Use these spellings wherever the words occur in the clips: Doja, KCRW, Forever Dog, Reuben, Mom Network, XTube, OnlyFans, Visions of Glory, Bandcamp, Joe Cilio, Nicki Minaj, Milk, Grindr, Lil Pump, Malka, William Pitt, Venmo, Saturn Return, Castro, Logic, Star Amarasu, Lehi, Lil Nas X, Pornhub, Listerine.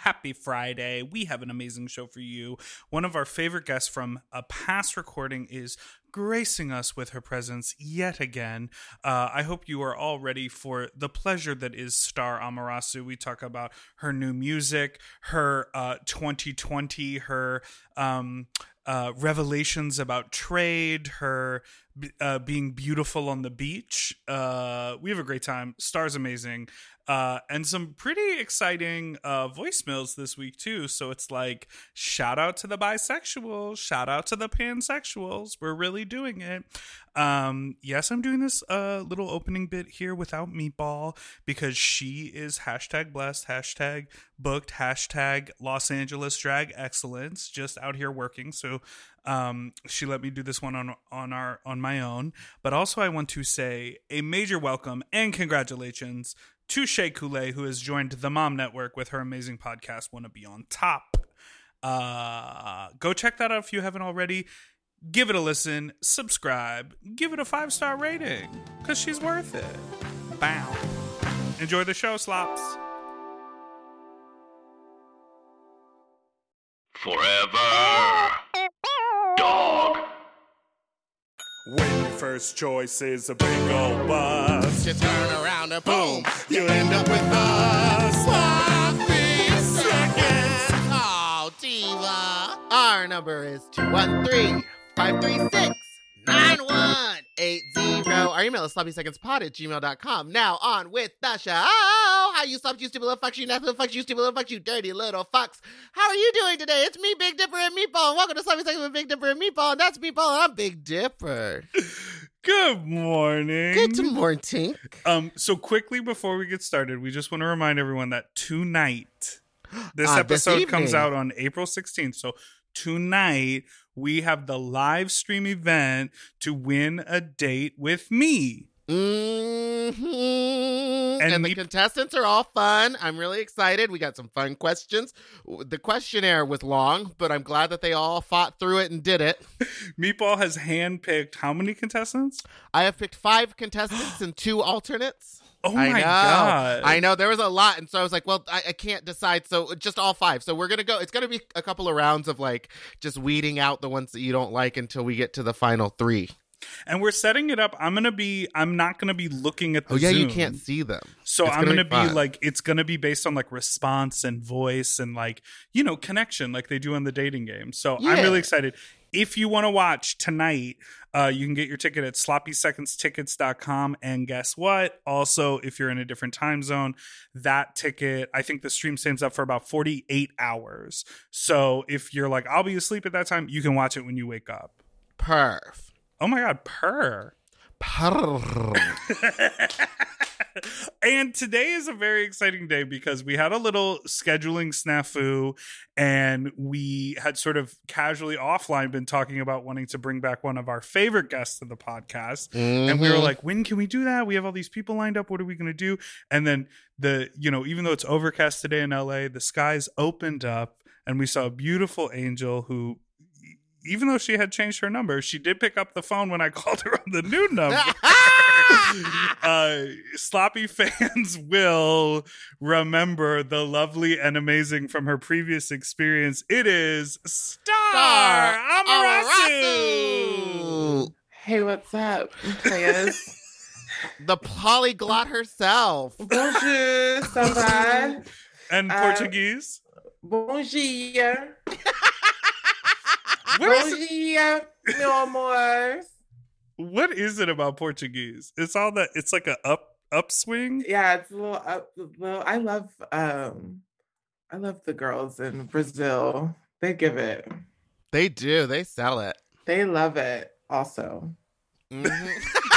Happy Friday. We have an amazing show for you. One of our favorite guests from a past recording is gracing us with her presence yet again. I hope you are all ready for the pleasure that is Star Amarasu. We talk about her new music, her 2020, her revelations about trade, her being beautiful on the beach. We have a great time. Star's amazing. And some pretty exciting voicemails this week, too. So it's like, shout out to the bisexuals, shout out to the pansexuals. We're really doing it. Yes, I'm doing this little opening bit here without Meatball because she is hashtag blessed, hashtag booked, hashtag Los Angeles drag excellence, just out here working. So she let me do this one on my own. But also I want to say a major welcome and congratulations to Shea Coulee, who has joined the Mom Network with her amazing podcast, Wanna Be On Top. Go check that out if you haven't already. Give it a listen, subscribe, give it a 5-star rating, because she's worth it. Bow. Enjoy the show, slops. Forever Dog. When your first choice is a big old bus, you turn around and boom, you end up with us. Sloppy Seconds. Oh, diva. Our number is 213-536-9180. Our email is sloppysecondspod@gmail.com. Now on with the show. How you slops, you stupid little fucks, you nasty little fucks, you stupid little fucks, you dirty little fucks. How are you doing today? It's me, Big Dipper and Meatball. And welcome to Sloppy Seconds with Big Dipper and Meatball. And that's Meatball and I'm Big Dipper. Good morning. Good morning. So quickly before we get started, we just want to remind everyone that tonight, this episode this comes out on April 16th. So tonight, we have the live stream event to win a date with me. Mm-hmm. And the contestants are all fun. I'm really excited. We got some fun questions. The questionnaire was long, but I'm glad that they all fought through it and did it. Meatball has handpicked how many contestants? I have picked 5 contestants and 2 alternates. Oh, my God. I know. There was a lot. And so I was like, well, I can't decide. So just all 5. So we're going to go. It's going to be a couple of rounds of like just weeding out the ones that you don't like until we get to the final 3. And we're setting it up. I'm not going to be looking at the Zoom. You can't see them. So I'm going to be like, it's going to be based on like response and voice and like, you know, connection like they do on the dating game. So yeah. I'm really excited. If you want to watch tonight, you can get your ticket at sloppysecondstickets.com. And guess what? Also, if you're in a different time zone, that ticket, I think the stream stands up for about 48 hours. So if you're like, I'll be asleep at that time, you can watch it when you wake up. Perf. Oh, my God. Purr. And today is a very exciting day because we had a little scheduling snafu and we had sort of casually offline been talking about wanting to bring back one of our favorite guests to the podcast. Mm-hmm. And we were like, when can we do that? We have all these people lined up. What are we going to do? And then even though it's overcast today in LA, the skies opened up and we saw a beautiful angel who, even though she had changed her number, she did pick up the phone when I called her on the new number. Sloppy fans will remember the lovely and amazing from her previous experience. It is Star Amarasu. Hey, what's up? Hey, guys. The polyglot herself. Bonjour, ça va? And Portuguese? Bonjour. Meu amor. What is it about Portuguese? It's all that. It's like a upswing. Yeah, it's a little up. I love the girls in Brazil. They give it. They do. They sell it. They love it. Also, mm-hmm.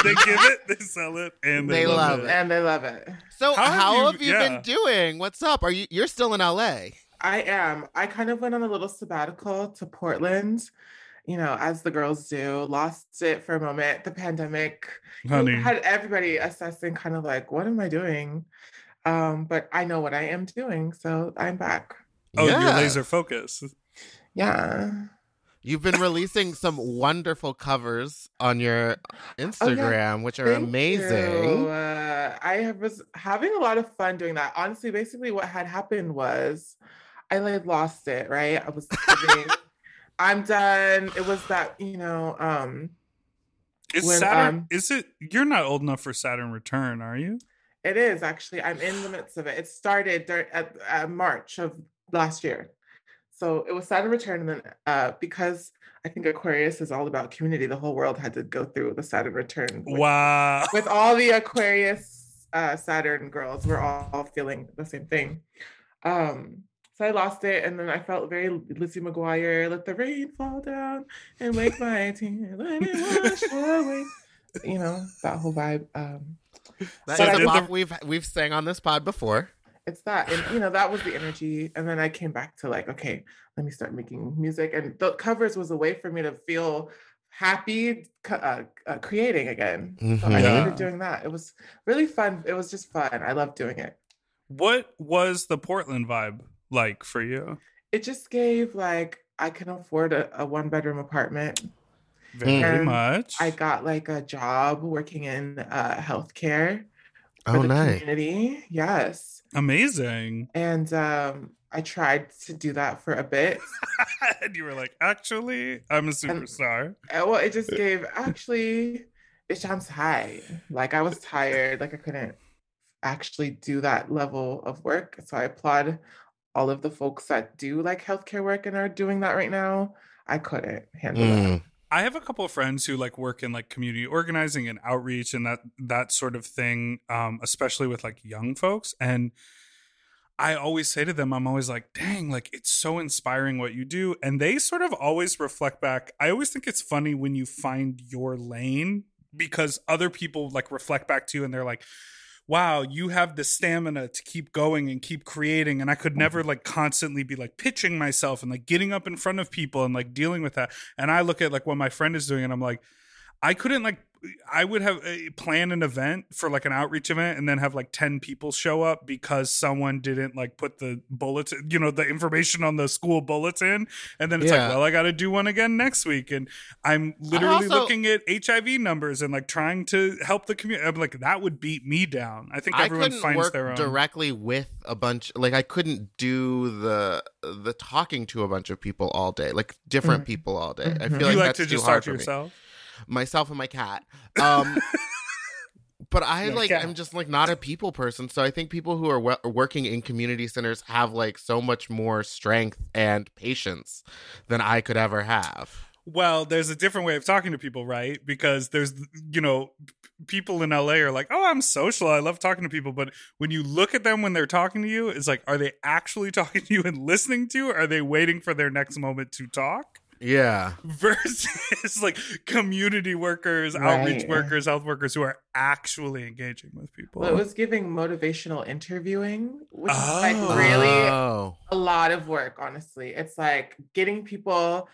They give it. They sell it, and they love it. And they love it. So, how have you been doing? What's up? You're still in LA? I am. I kind of went on a little sabbatical to Portland, you know, as the girls do. Lost it for a moment. The pandemic had everybody assessing kind of like, what am I doing? But I know what I am doing, so I'm back. Oh, yeah. You're laser focused. Yeah. You've been releasing some wonderful covers on your Instagram, which are amazing. I was having a lot of fun doing that. Honestly, basically what had happened was I lost it, right? I was living, I'm done. It was that, you know, you're not old enough for Saturn Return, are you? It is, actually. I'm in the midst of it. It started at March of last year. So it was Saturn Return, and then because I think Aquarius is all about community, the whole world had to go through the Saturn Return. Wow. With all the Aquarius Saturn girls, we're all feeling the same thing. So I lost it, and then I felt very Lizzie McGuire, let the rain fall down and wake my tears, let it wash away. You know, that whole vibe. That is a lot we've sang on this pod before. It's that, and you know, that was the energy. And then I came back to like, okay, let me start making music. And the covers was a way for me to feel happy creating again. Mm-hmm. So I started doing that. It was really fun. It was just fun. I loved doing it. What was the Portland vibe like for you? It just gave like, I can afford a one-bedroom apartment. Very much. I got like a job working in healthcare. Oh, nice. Community. Yes. Amazing. And I tried to do that for a bit. And you were like, actually, I'm a superstar. And, well, it just gave, actually, it sounds high. Like, I was tired. Like, I couldn't actually do that level of work. So I applaud all of the folks that do, like, healthcare work and are doing that right now. I couldn't handle that. I have a couple of friends who like work in like community organizing and outreach and that sort of thing, especially with like young folks. And I always say to them, I'm always like, dang, like it's so inspiring what you do. And they sort of always reflect back. I always think it's funny when you find your lane because other people like reflect back to you and they're like, wow, you have the stamina to keep going and keep creating. And I could never like constantly be like pitching myself and like getting up in front of people and like dealing with that. And I look at like what my friend is doing and I'm like, I couldn't like, I would have planned an event for like an outreach event and then have like 10 people show up because someone didn't like put the bulletin, you know, the information on the school bulletin. And then it's like, well, I got to do one again next week. And I'm literally looking at HIV numbers and like trying to help the community. I'm like, that would beat me down. I think everyone finds their own. I couldn't work directly with a bunch. Like I couldn't do the talking to a bunch of people all day, like different people all day. I feel like you like that's to just talk to yourself. Myself and my cat. But I like, I'm just like not a people person. So I think people who are working in community centers have like so much more strength and patience than I could ever have. Well, there's a different way of talking to people, right? Because there's, you know, people in LA are like, oh, I'm social. I love talking to people. But when you look at them when they're talking to you, it's like, are they actually talking to you and listening to you? Are they waiting for their next moment to talk? Yeah. Versus like community workers, outreach workers, health workers who are actually engaging with people. Well, it was giving motivational interviewing, which is like really a lot of work, honestly. It's like getting people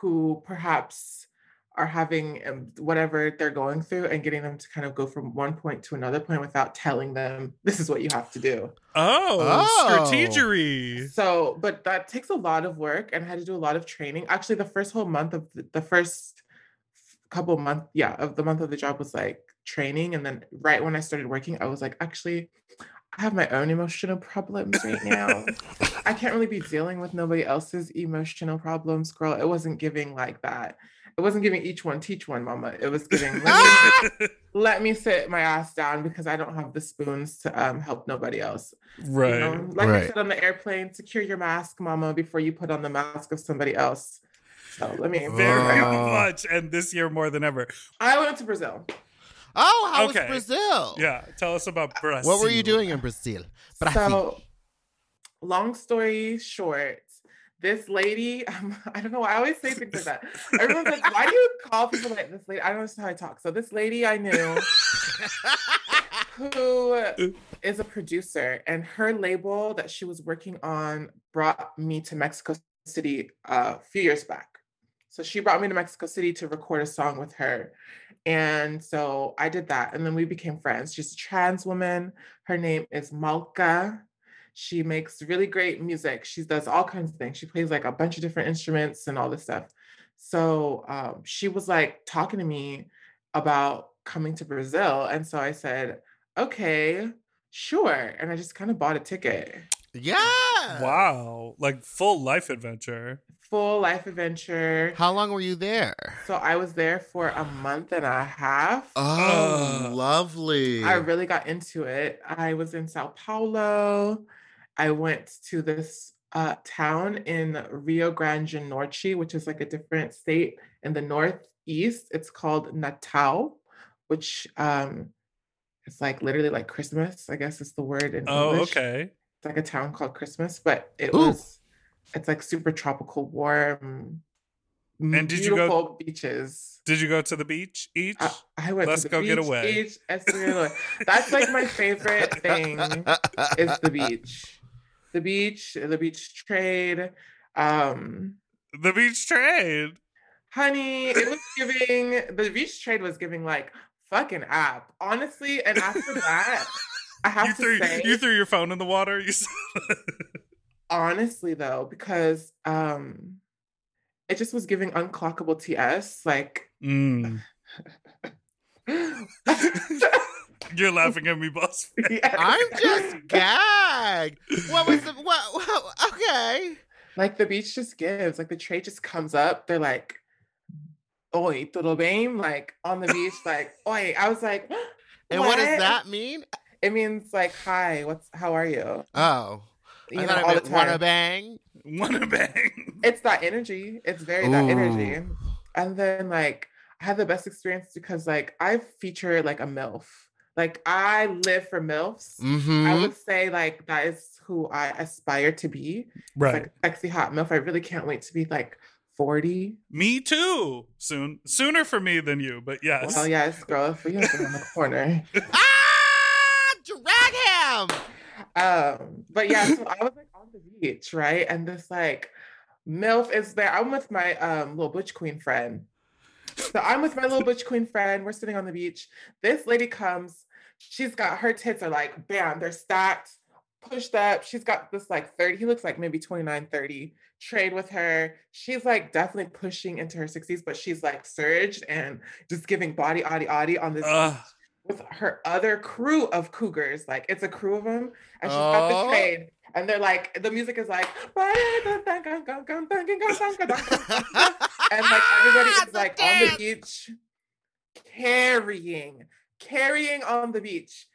who perhaps are having whatever they're going through and getting them to kind of go from one point to another point without telling them this is what you have to do. Strategery. So, but that takes a lot of work and I had to do a lot of training. Actually, the first whole month of the first couple months, of the month of the job was like training. And then right when I started working, I was like, actually, I have my own emotional problems right now. I can't really be dealing with nobody else's emotional problems, girl. It wasn't giving like that. It wasn't giving each one, teach one, mama. It was giving, let me sit my ass down because I don't have the spoons to help nobody else. Right. You know? I said on the airplane, secure your mask, mama, before you put on the mask of somebody else. So let me. Very much. And this year more than ever. I went to Brazil. Oh, how was Brazil? Yeah. Tell us about Brazil. What were you doing in Brazil? So, long story short, this lady, I don't know, I always say things like that. Everyone's like, why do you call people like this lady? I don't understand how I talk. So this lady I knew who is a producer, and her label that she was working on brought me to Mexico City a few years back. So she brought me to Mexico City to record a song with her. And so I did that. And then we became friends. She's a trans woman. Her name is Malka. She makes really great music. She does all kinds of things. She plays like a bunch of different instruments and all this stuff. So she was like talking to me about coming to Brazil. And so I said, okay, sure. And I just kind of bought a ticket. Yeah. Wow. Like full life adventure. Full life adventure. How long were you there? So I was there for a month and a half. Oh, lovely. I really got into it. I was in São Paulo. I went to this town in Rio Grande do Norte, which is like a different state in the northeast. It's called Natal, which it's like literally like Christmas, I guess is the word in English. Oh, okay. It's like a town called Christmas, but it it's like super tropical, warm, and beautiful beaches. Did you go to the beach each? I went to the beach. Let's go get away. That's like my favorite thing is the beach. The beach trade. The beach trade. Honey, it was giving, the beach trade was giving like fucking app. Honestly, and after that, I have to say. You threw your phone in the water? Honestly, though, because it just was giving unclockable TS. Like, you're laughing at me, boss. Yes. I'm just gagged. What was the what? Okay. Like the beach just gives. Like the trade just comes up. They're like, "Oi, tudo bem?" Like on the beach, like, "Oi." I was like, "What?" And what does that mean? It means like, "Hi, how are you?" Oh. You know, all the time. Wanna bang. It's that energy. It's very that energy. And then like I had the best experience because like I feature like a MILF. Like I live for MILFs. Mm-hmm. I would say like that is who I aspire to be. Right. Like sexy hot MILF. I really can't wait to be like 40. Me too. Soon. Sooner for me than you, but yes. Well, yes, girl. If we have been in the corner. Drag him! But yeah, so I was like on the beach, right? And this like MILF is there. I'm with my little butch queen friend. So I'm with my little butch queen friend. We're sitting on the beach. This lady comes. She's got her tits are like, bam, they're stacked, pushed up. She's got this like 30. He looks like maybe 29, 30. Trade with her. She's like definitely pushing into her 60s, but she's like surged and just giving body on this beach. With her other crew of cougars, like it's a crew of them, and she's got the train, and they're like the music is like, and like everybody is like on the beach, carrying on the beach.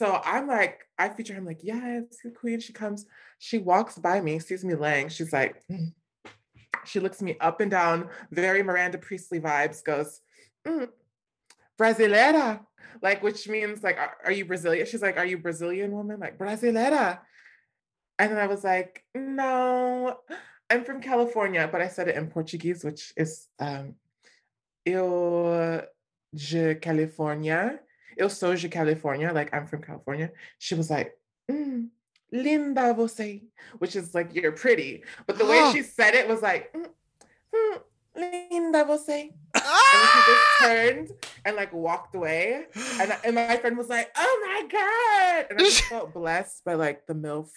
So I'm like, I feature him like, yes, the queen. She comes, she walks by me, sees me laying, she's like, she looks me up and down, very Miranda Priestly vibes, goes, Brasileira. Like, which means, like, are you Brazilian? She's like, are you Brazilian woman? Like, Brasileira. And then I was like, no, I'm from California. But I said it in Portuguese, which is, eu de California. Eu sou de California. Like, I'm from California. She was like, linda você. Which is, like, you're pretty. But the way she said it was like, linda você. And she just turned and like walked away, and my friend was like, "Oh my god!" And I just felt blessed by like the MILF,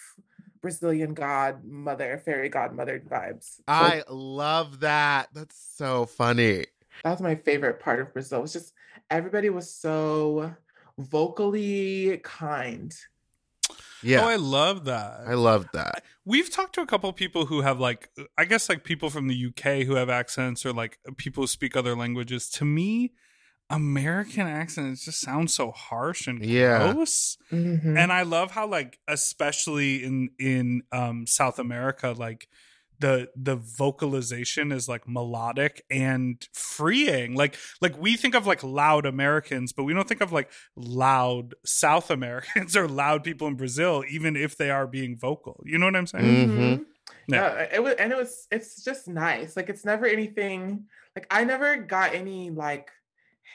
Brazilian godmother, fairy godmother vibes. So, I love that. That's so funny. That was my favorite part of Brazil. It's just everybody was so vocally kind. Yeah. Oh, I love that. We've talked to a couple of people who have like, I guess like people from the UK who have accents, or like people who speak other languages. To me, American accents just sound so harsh and gross. Mm-hmm. And I love how like, especially in South America, like the vocalization is like melodic and freeing. Like we think of like loud Americans, but we don't think of like loud South Americans or loud people in Brazil, even if they are being vocal. You know what I'm saying? Mm-hmm. Yeah. No, it's just nice. Like, it's never anything, like, I never got any, like,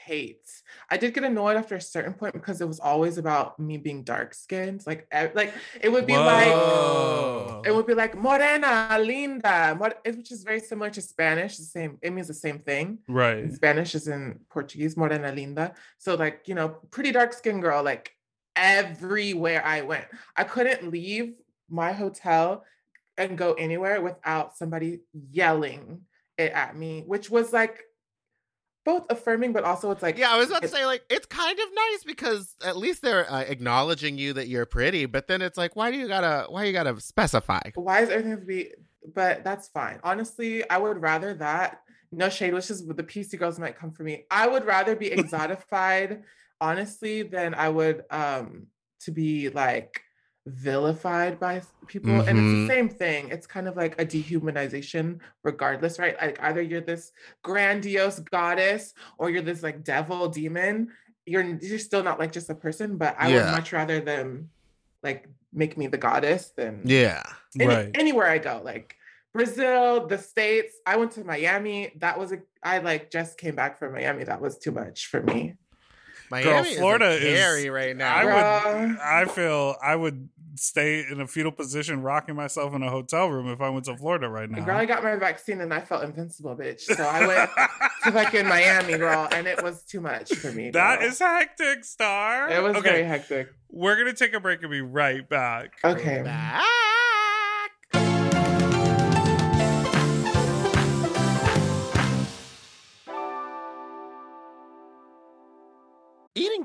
hate. I did get annoyed after a certain point because it was always about me being dark-skinned. Like it would be like Morena, linda, which is very similar to Spanish. The same, it means the same thing. Right. In Spanish is in Portuguese, Morena, linda. So, like, you know, pretty dark-skinned girl, like, everywhere I went. I couldn't leave my hotel and go anywhere without somebody yelling it at me, which was, like, both affirming, but also it's like... Yeah, I was about to say, like, it's kind of nice because at least they're acknowledging you that you're pretty, but then it's like, why you gotta specify? Why is everything to be... But that's fine. Honestly, I would rather that. No shade, which is the PC girls might come for me. I would rather be exotified, honestly, than I would to be, like, vilified by people. Mm-hmm. And it's the same thing. It's kind of like a dehumanization regardless, right? Like, either you're this grandiose goddess or you're this, like, devil demon. You're still not, like, just a person, but I would much rather them, like, make me the goddess than anywhere I go. Like, Brazil, the States. I went to Miami. That was I just came back from Miami. That was too much for me. Miami, girl, Florida is scary right now. I would stay in a fetal position, rocking myself in a hotel room if I went to Florida right now. Girl, I got my vaccine and I felt invincible, bitch. So I went to fucking Miami, girl, and it was too much for me. Girl. That is hectic, Star. It was very hectic. We're gonna take a break and be right back. Okay. Bye. Eating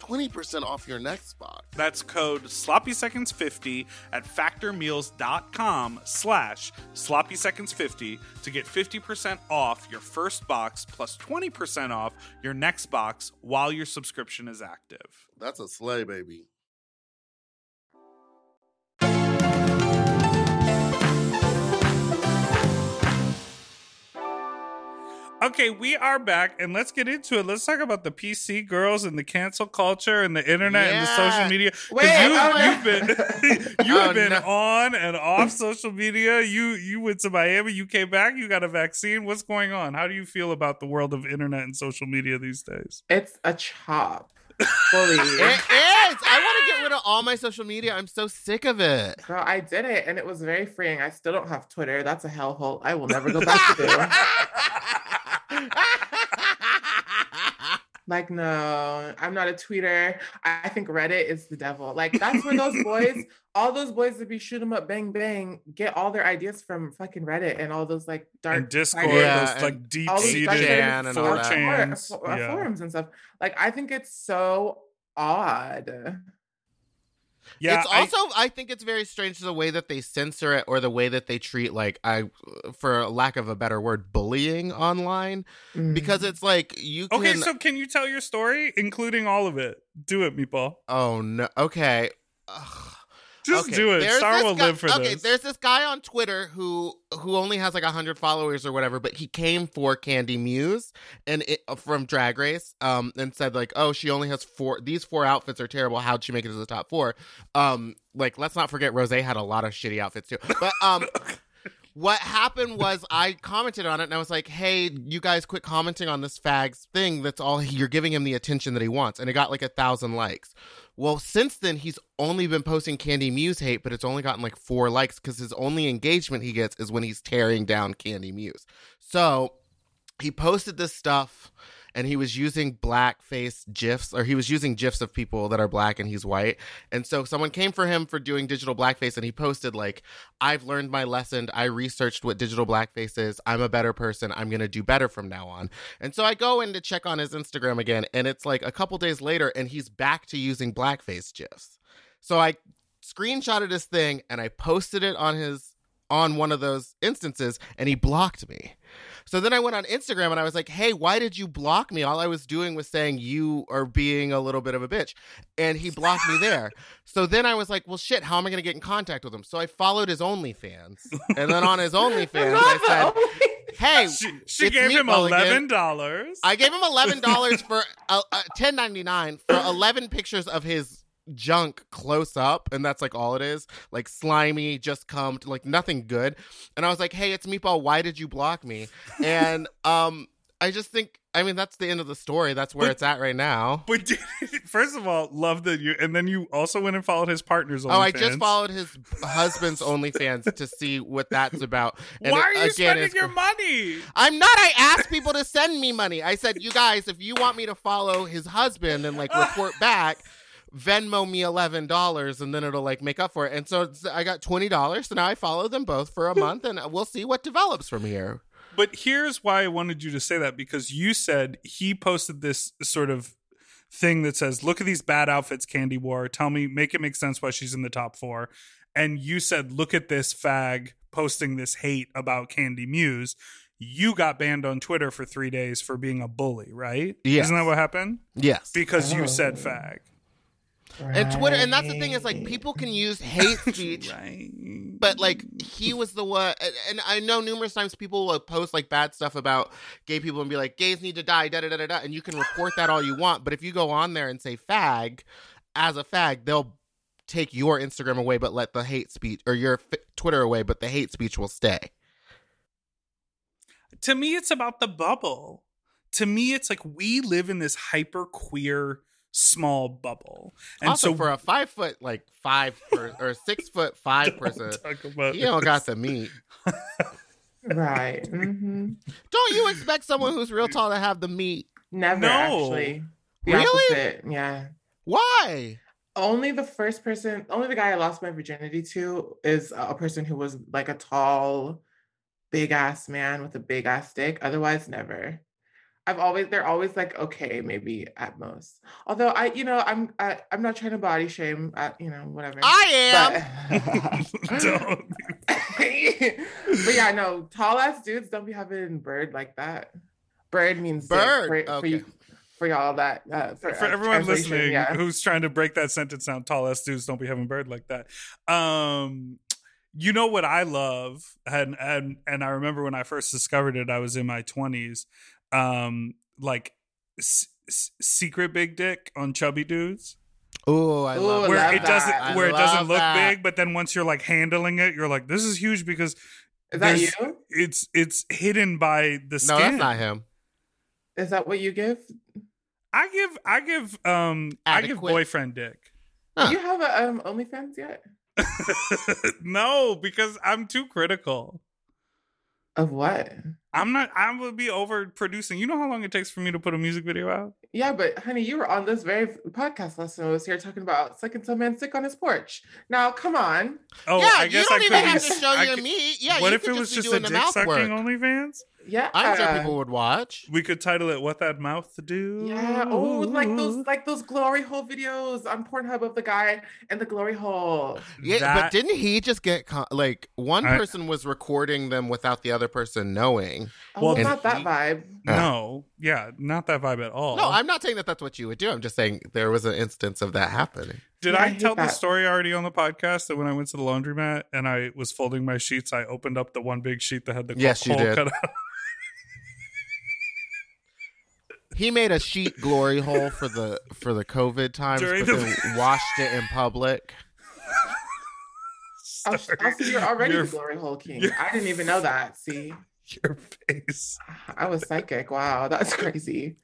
20% off your next box. That's code sloppyseconds50 at factormeals.com/sloppyseconds50 to get 50% off your first box plus 20% off your next box while your subscription is active. That's a slay, baby. Okay, we are back, and let's get into it. Let's talk about the PC girls and the cancel culture and the internet and the social media. Wait, you've been on and off social media. You went to Miami. You came back. You got a vaccine. What's going on? How do you feel about the world of internet and social media these days? It's a chop. Fully. It is. I want to get rid of all my social media. I'm so sick of it. Girl, I did it, and it was very freeing. I still don't have Twitter. That's a hellhole. I will never go back to. Like, no, I'm not a tweeter. I think Reddit is the devil. Like, that's where those boys, all those boys that be shoot 'em up, bang, bang, get all their ideas from fucking Reddit and all those, like, dark... And Discord, yeah, those, like, deep-seated and all that. Forums and stuff. Like, I think it's so odd. Yeah, it's also, I think it's very strange the way that they censor it or the way that they treat, like, for lack of a better word, bullying online. Mm. Because it's like, you can... Okay, so can you tell your story, including all of it? Do it, Meatball. Oh, no. Okay. Ugh. Just do it. Star will live for this. Okay, there's this guy on Twitter who only has like 100 followers or whatever, but he came for Candy Muse and from Drag Race, and said like, "Oh, she only has four. These four outfits are terrible. How'd she make it to the top four?" Like, let's not forget Rosé had a lot of shitty outfits too. But what happened was I commented on it and I was like, "Hey, you guys, quit commenting on this fag's thing. That's all. You're giving him the attention that he wants." And it got like 1,000 likes. Well, since then, he's only been posting Candy Muse hate, but it's only gotten like 4 likes because his only engagement he gets is when he's tearing down Candy Muse. So he posted this stuff and he was using blackface GIFs, or he was using GIFs of people that are black and he's white. And so someone came for him for doing digital blackface and he posted like, "I've learned my lesson. I researched what digital blackface is. I'm a better person. I'm going to do better from now on." And so I go in to check on his Instagram again and it's like a couple days later and he's back to using blackface GIFs. So I screenshotted his thing and I posted it on one of those instances and he blocked me. So then I went on Instagram and I was like, "Hey, why did you block me? All I was doing was saying you are being a little bit of a bitch." And he blocked me there. So then I was like, "Well, shit, how am I going to get in contact with him?" So I followed his OnlyFans. And then on his OnlyFans, I said... Hey, she gave him $11. Again. I gave him $11 for $10.99 for 11 pictures of his junk close up, and that's like all it is, like slimy, just cummed, like nothing good. And I was like, "Hey, it's Meatball. Why did you block me?" And I just think, I mean, that's the end of the story. That's where it's at right now. But first of all, love that you, and then you also went and followed his partner's OnlyFans. Oh, I just followed his husband's OnlyFans to see what that's about. And why are you spending your money? I'm not. I asked people to send me money. I said, "You guys, if you want me to follow his husband and like report back, Venmo me $11 and then it'll like make up for it." And so I got $20. So now I follow them both for a month and we'll see what develops from here. But here's why I wanted you to say that, because you said he posted this sort of thing that says, "Look at these bad outfits Candy wore. Tell me, make it make sense why she's in the top four." And you said, "Look at this fag posting this hate about Candy Muse." You got banned on Twitter for 3 days for being a bully, right? Yes. Isn't that what happened? Yes. Because you said fag. Right. And Twitter, and that's the thing, is like people can use hate speech, right. But like he was the one, and I know numerous times people will post like bad stuff about gay people and be like, "Gays need to die, da da da da da," and you can report that all you want, but if you go on there and say fag as a fag, they'll take your Instagram away, but let the hate speech, or your Twitter away, but the hate speech will stay. To me, it's about the bubble. To me, it's like we live in this hyper queer small bubble, and also, so for a 5 foot like 6 foot 5 person, you don't got the meat, right? Mm-hmm. Don't you expect someone who's real tall to have the meat? Never, no. Actually, the really? Opposite. Yeah. Why? Only the guy I lost my virginity to is a person who was like a tall, big ass man with a big ass dick. Otherwise, never. They're always like, okay, maybe at most. Although I'm not trying to body shame, whatever. I am. But, Don't. But yeah, no, tall ass dudes don't be having bird like that. Bird means bird. Dick, okay. For y'all that for everyone listening, yeah, who's trying to break that sentence down, tall ass dudes don't be having bird like that. You know what I love, and I remember when I first discovered it, I was in my 20s. Like secret big dick on chubby dudes. Oh, I love that. Where it doesn't look big, but then once you're like handling it, you're like, this is huge because is that you? It's hidden by the skin. No, that's not him. Is that what you give? I give boyfriend dick. Huh. Do you have a OnlyFans yet? No, because I'm too critical. Of what? I would be overproducing. You know how long it takes for me to put a music video out? Yeah, but honey, you were on this very podcast last time I was here talking about sucking some man sick on his porch. Now, come on. Oh, yeah, I guess you don't even have to show your meat. Yeah, what if it was just a dick sucking OnlyFans? Yeah, I'm sure people would watch. We could title it "What That Mouth Do." Yeah, oh, like those glory hole videos on Pornhub of the guy in the glory hole. Yeah, but didn't he just get one person was recording them without the other person knowing? Oh, well, not that vibe. No, yeah, not that vibe at all. No, I'm not saying that that's what you would do. I'm just saying there was an instance of that happening. Did I tell the story already on the podcast that when I went to the laundromat and I was folding my sheets, I opened up the one big sheet that had the hole cut out? He made a sheet glory hole for the COVID times, but then washed it in public. You're already the glory hole king. I didn't even know that. See your face. I was psychic. Wow, that's crazy.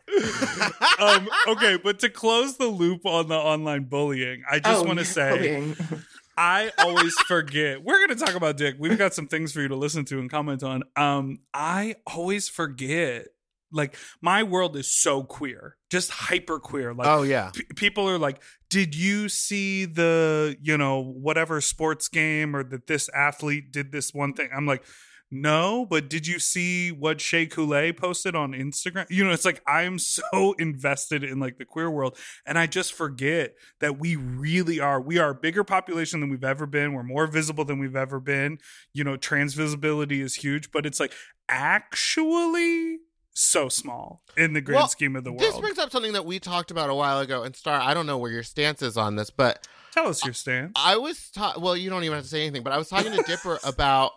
Okay, but to close the loop on the online bullying, I just want to say. Bullying. I always forget. We're going to talk about dick. We've got some things for you to listen to and comment on. I always forget. Like, my world is so queer, just hyper queer. Like, oh, yeah. People are like, did you see the, whatever sports game or that this athlete did this one thing? I'm like, no, but did you see what Shea Coulee posted on Instagram? It's like I'm so invested in like the queer world. And I just forget that we are a bigger population than we've ever been. We're more visible than we've ever been. Trans visibility is huge, but it's like actually so small in the grand scheme of the world. This brings up something that we talked about a while ago. And Star, I don't know where your stance is on this, but tell us your stance. I was you don't even have to say anything, but I was talking to Dipper about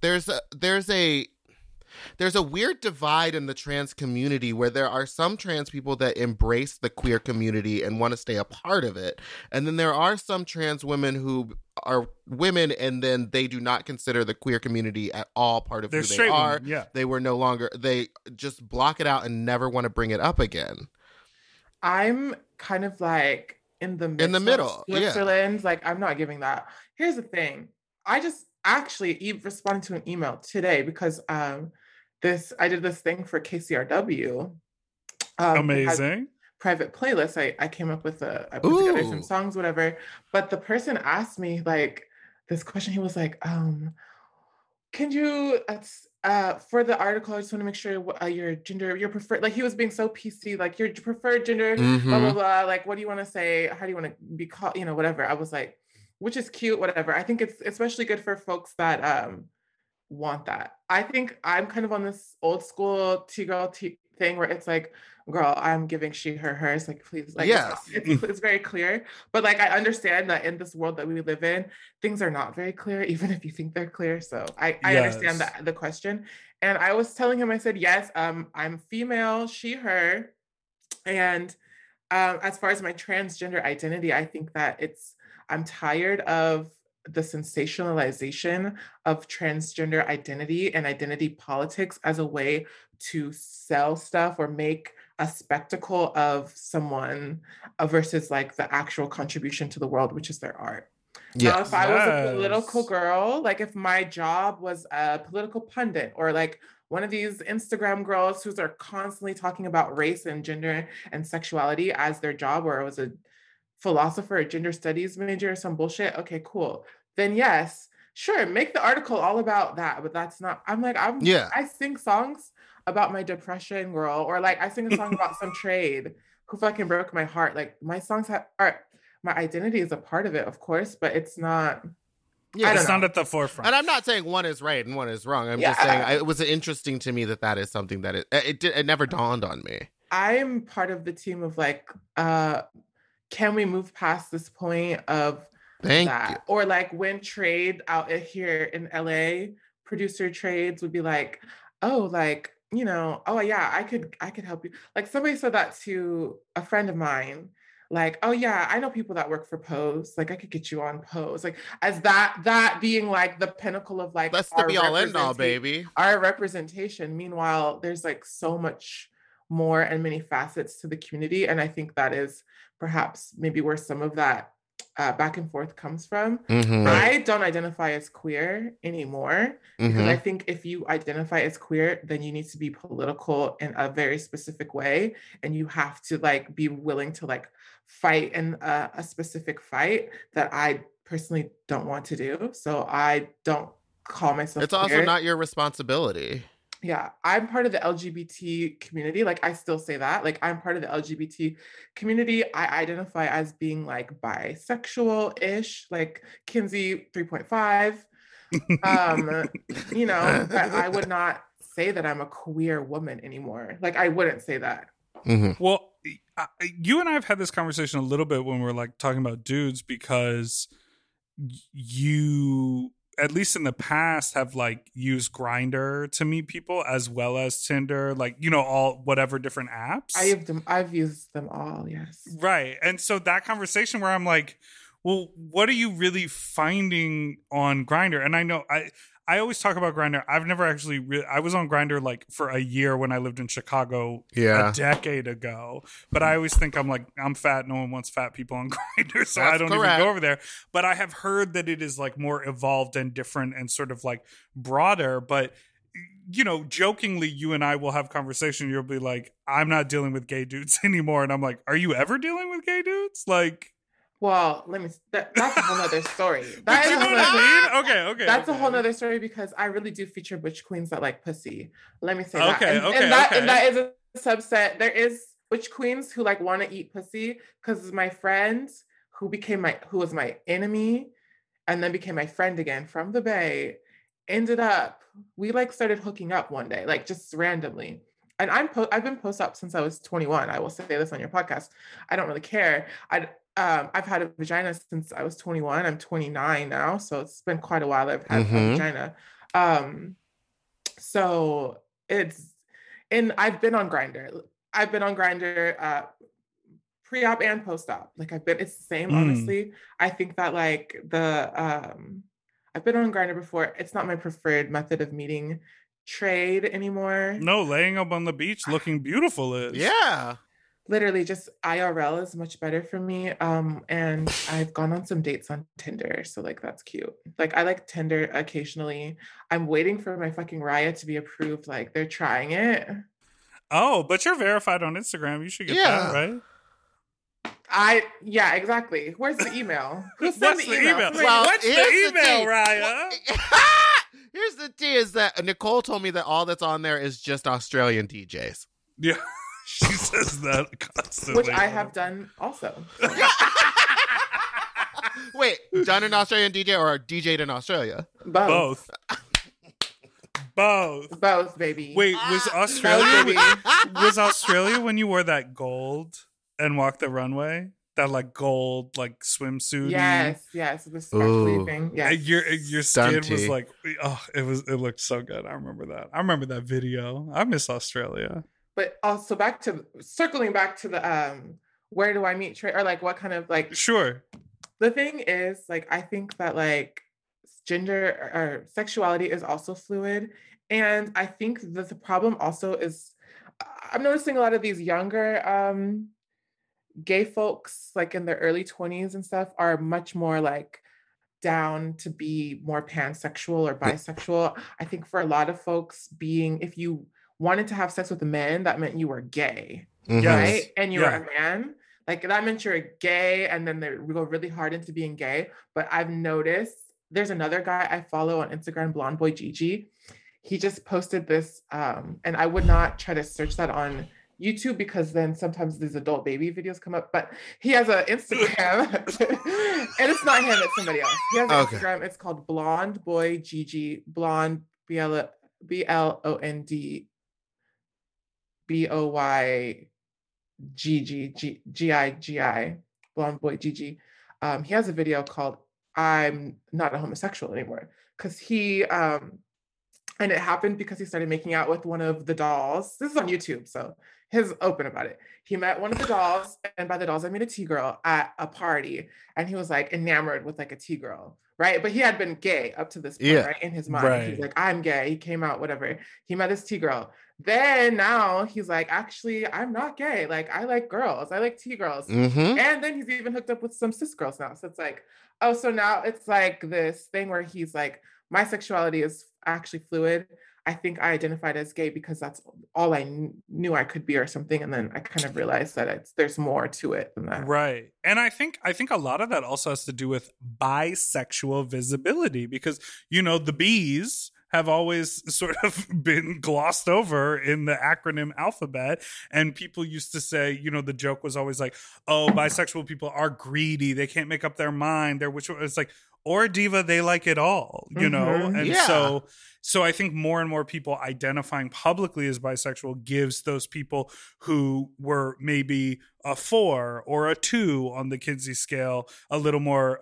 there's a weird divide in the trans community where there are some trans people that embrace the queer community and want to stay a part of it. And then there are some trans women who are women and then they do not consider the queer community at all part of who they are. Yeah. They just block it out and never want to bring it up again. I'm kind of like in the middle. Switzerland, yeah. Like, I'm not giving that. Here's the thing. I just actually responded to an email today because I did this thing for KCRW. Amazing. Private playlist. I came up with I put together some songs, whatever. But the person asked me like this question. He was like, can you, for the article, I just want to make sure your gender, your preferred, like he was being so PC, like your preferred gender, mm-hmm. blah, blah, blah. Like, what do you want to say? How do you want to be called? Whatever. I was like, which is cute, whatever. I think it's especially good for folks that want that. I think I'm kind of on this old school T-girl thing where it's like, girl, I'm giving she, her, hers. Like, please, like, yes. It's very clear. But like, I understand that in this world that we live in, things are not very clear, even if you think they're clear. So I understand the question. And I was telling him, I said, yes, I'm female, she, her. And as far as my transgender identity, I think that I'm tired of the sensationalization of transgender identity and identity politics as a way to sell stuff or make a spectacle of someone versus like the actual contribution to the world, which is their art. Yes. Now, if I was a political girl, like if my job was a political pundit or like one of these Instagram girls who are constantly talking about race and gender and sexuality as their job, or I was a philosopher, a gender studies major, or some bullshit. Okay, cool. Then yes, sure, make the article all about that, but that's not. I'm like, I sing songs about my depression, girl, or like I sing a song about some trade who fucking broke my heart. Like my songs are my identity is a part of it, of course, but it's not. Yeah, it's not at the forefront. And I'm not saying one is right and one is wrong. I'm just saying it was interesting to me that is something that it never dawned on me. I'm part of the team of like. Can we move past this point of that? Or like when trade out here in LA, producer trades would be like, I could help you. Like somebody said that to a friend of mine, like, oh yeah, I know people that work for Pose. Like I could get you on Pose. Like as that being like the pinnacle of like, that's the be all end all, baby. Our representation. Meanwhile, there's like so much more and many facets to the community. And I think that is perhaps maybe where some of that back and forth comes from. Mm-hmm. I don't identify as queer anymore, mm-hmm. because I think if you identify as queer, then you need to be political in a very specific way, and you have to like be willing to like fight in a specific fight that I personally don't want to do. So I don't call myself It's queer. Also not your responsibility. Yeah, I'm part of the LGBT community. Like, I still say that. Like, I'm part of the LGBT community. I identify as being, like, bisexual-ish, like Kinsey 3.5. You know, but I would not say that I'm a queer woman anymore. Like, I wouldn't say that. Mm-hmm. Well, you and I have had this conversation a little bit when we're, like, talking about dudes, because you... at least in the past, have like used Grindr to meet people as well as Tinder, like, you know, all whatever different apps. I've used them all, yes. Right. And so that conversation where I'm like, well, what are you really finding on Grindr? And I know I always talk about Grindr. I've never actually I was on Grindr like for a year when I lived in Chicago a decade ago. But I always think I'm like, I'm fat. No one wants fat people on Grindr. So I don't even go over there. But I have heard that it is like more evolved and different and sort of like broader. But, you know, jokingly, you and I will have conversation. You'll be like, I'm not dealing with gay dudes anymore. And I'm like, are you ever dealing with gay dudes? Like. Well, that's a whole other story. That is a whole other, okay. That's a whole other story, because I really do feature butch queens that like pussy. Let me say that. And that is a subset. There is butch queens who like want to eat pussy, because my friend who was my enemy and then became my friend again from the Bay, ended up, we like started hooking up one day, like just randomly. And I've been post-op since I was 21. I will say this on your podcast. I don't really care. I've had a vagina since I was 21. I'm 29 now, so it's been quite a while I've had a vagina. So it's, and I've been on Grindr. Pre-op and post-op. Like it's the same, honestly. I think that like I've been on Grindr before. It's not my preferred method of meeting trade anymore. No, laying up on the beach looking beautiful is. Yeah. Literally just IRL is much better for me. And I've gone on some dates on Tinder. So like, that's cute. Like I like Tinder occasionally. I'm waiting for my fucking Raya to be approved. Like they're trying it. Oh, but you're verified on Instagram. You should get that, right? Yeah, exactly. Where's the email? Who sent the email? Well, what's the email, Raya? Here's the tea is that Nicole told me that all that's on there is just Australian DJs. Yeah. She says that constantly. Which I have done also. Wait, done an Australian DJ or DJ'd in Australia? Both. Both, baby. Wait, was Australia when you wore that gold and walked the runway? That like gold, like swimsuit. Yes, the sparkly thing. Yeah, your skin was like, oh, it looked so good. I remember that. I remember that video. I miss Australia. But also circling back to the where do I meet Trey, or like what kind of like. Sure. The thing is, like, I think that like gender or sexuality is also fluid. And I think that the problem also is, I'm noticing a lot of these younger gay folks, like in their early 20s and stuff, are much more like down to be more pansexual or bisexual. I think for a lot of folks if you wanted to have sex with a man, that meant you were gay, right? And you were a man. Like, that meant you're gay, and then they go really hard into being gay. But I've noticed, there's another guy I follow on Instagram, Blonde Boy Gigi. He just posted this, and I would not try to search that on YouTube, because then sometimes these adult baby videos come up, but he has an Instagram, and it's not him, it's somebody else. He has an Instagram, it's called Blonde Boy Gigi, Blonde, B-L-O-N-D, BOY GIGI, Blonde Boy Gigi. He has a video called I'm Not a Homosexual Anymore, because he And it happened because he started making out with one of the dolls. This is on YouTube, so he's open about it. He met one of the dolls, and by the dolls, I mean a T-girl at a party. And he was like enamored with like a T-girl, right? But he had been gay up to this point, right? In his mind, he's like, I'm gay. He came out, whatever. He met his T-girl. Then now he's like, actually, I'm not gay. Like, I like girls. I like T-girls. Mm-hmm. And then he's even hooked up with some cis girls now. So it's like, oh, so now it's like this thing where he's like, my sexuality is actually fluid. I think I identified as gay because that's all I knew I could be or something. And then I kind of realized that there's more to it than that. Right. And I think a lot of that also has to do with bisexual visibility because, you know, the Bs have always sort of been glossed over in the acronym alphabet. And people used to say, you know, the joke was always like, oh, bisexual people are greedy. They can't make up their mind. They're which it's like, or diva, they like it all, you know? And so I think more and more people identifying publicly as bisexual gives those people who were maybe a 4 or a 2 on the Kinsey scale a little more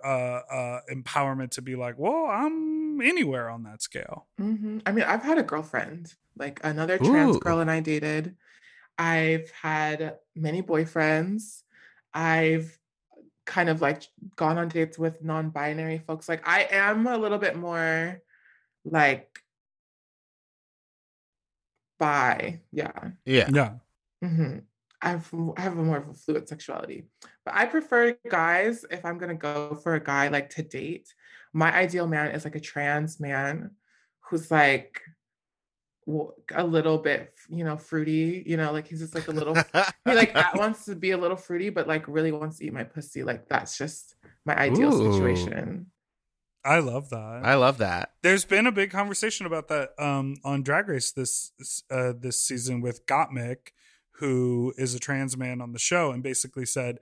empowerment to be like, whoa, I'm anywhere on that scale. Mm-hmm. I mean, I've had a girlfriend, like another trans girl and I dated. I've had many boyfriends. I've kind of like gone on dates with non-binary folks. Like I am a little bit more like bi. Yeah. Mm-hmm. I have a more of a fluid sexuality, but I prefer guys. If I'm going to go for a guy, like to date, my ideal man is like a trans man who's like a little bit, you know, fruity, you know, like he's just like a little, he like that wants to be a little fruity, but like really wants to eat my pussy. Like that's just my ideal situation. I love that. There's been a big conversation about that on Drag Race this season with Gottmik, who is a trans man on the show, and basically said,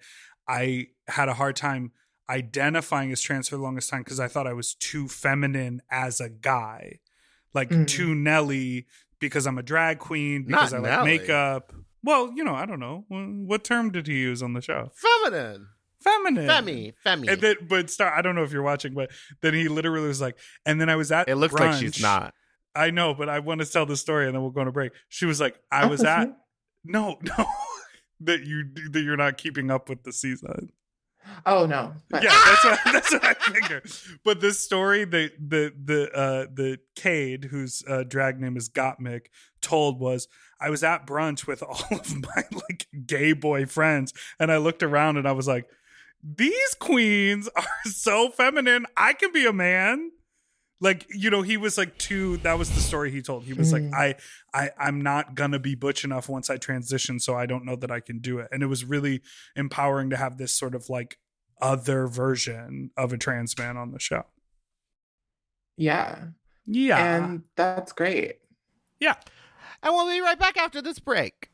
I had a hard time identifying as trans for the longest time because I thought I was too feminine as a guy. Like too Nelly because I'm a drag queen, because not I like Nelly. Makeup. Well, you know, I don't know. What term did he use on the show? Feminine. Femi. And then, but Star, I don't know if you're watching, but then he literally was like, and then I was at brunch. It looks like she's not. I know, but I want to tell the story and then we'll go on a break. She was like, I was at, no, that you're not keeping up with the season. Oh no! But. Yeah, that's what I figured. But this story, the Cade, whose drag name is Gottmik, told was, I was at brunch with all of my like gay boy friends, and I looked around and I was like, these queens are so feminine. I can be a man. Like, you know, he was like too, that was the story he told. He was like, I'm not going to be butch enough once I transition, so I don't know that I can do it. And it was really empowering to have this sort of like other version of a trans man on the show. Yeah. And that's great. Yeah. And we'll be right back after this break.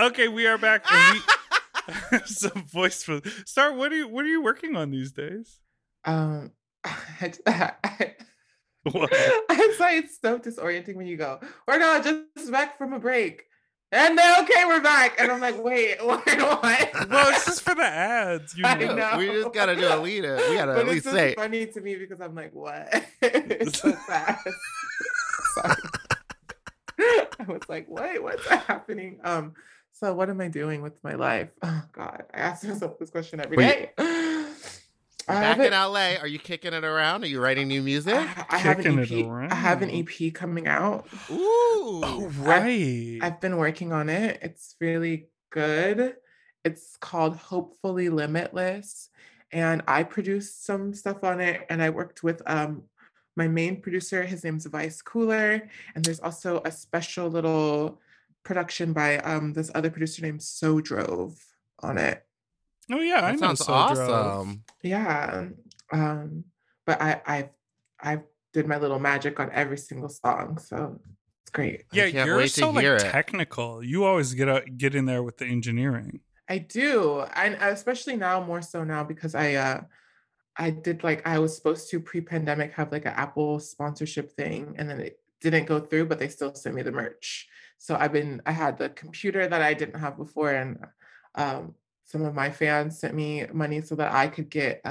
Okay, we are back. Some voice for Star. What are you working on these days? I'm sorry, it's so disorienting when you go, we're not just back from a break, and then okay, we're back, and I'm like, wait, what? Well, it's just for the ads. You know. I know. We just gotta do a lead. We gotta at least say. It's funny to me because I'm like, what? It's so fast. Sorry. I was like, wait, what's happening? So what am I doing with my life? Oh God, I ask myself this question every day. Back in LA, are you kicking it around? Are you writing new music? I have an EP. I have an EP coming out. Ooh, oh, right. I've been working on it. It's really good. It's called Hopefully Limitless, and I produced some stuff on it, and I worked with my main producer. His name's Vice Cooler. And there's also a special little production by this other producer named SoDrove on it. Oh yeah, that sounds awesome. Yeah. But I did my little magic on every single song, so it's great. Yeah, you're so like technical. You always get in there with the engineering. I do, and especially now, more so now, because I was supposed to pre-pandemic have like an Apple sponsorship thing, and then it didn't go through, but they still sent me the merch. So I had the computer that I didn't have before, and some of my fans sent me money so that I could get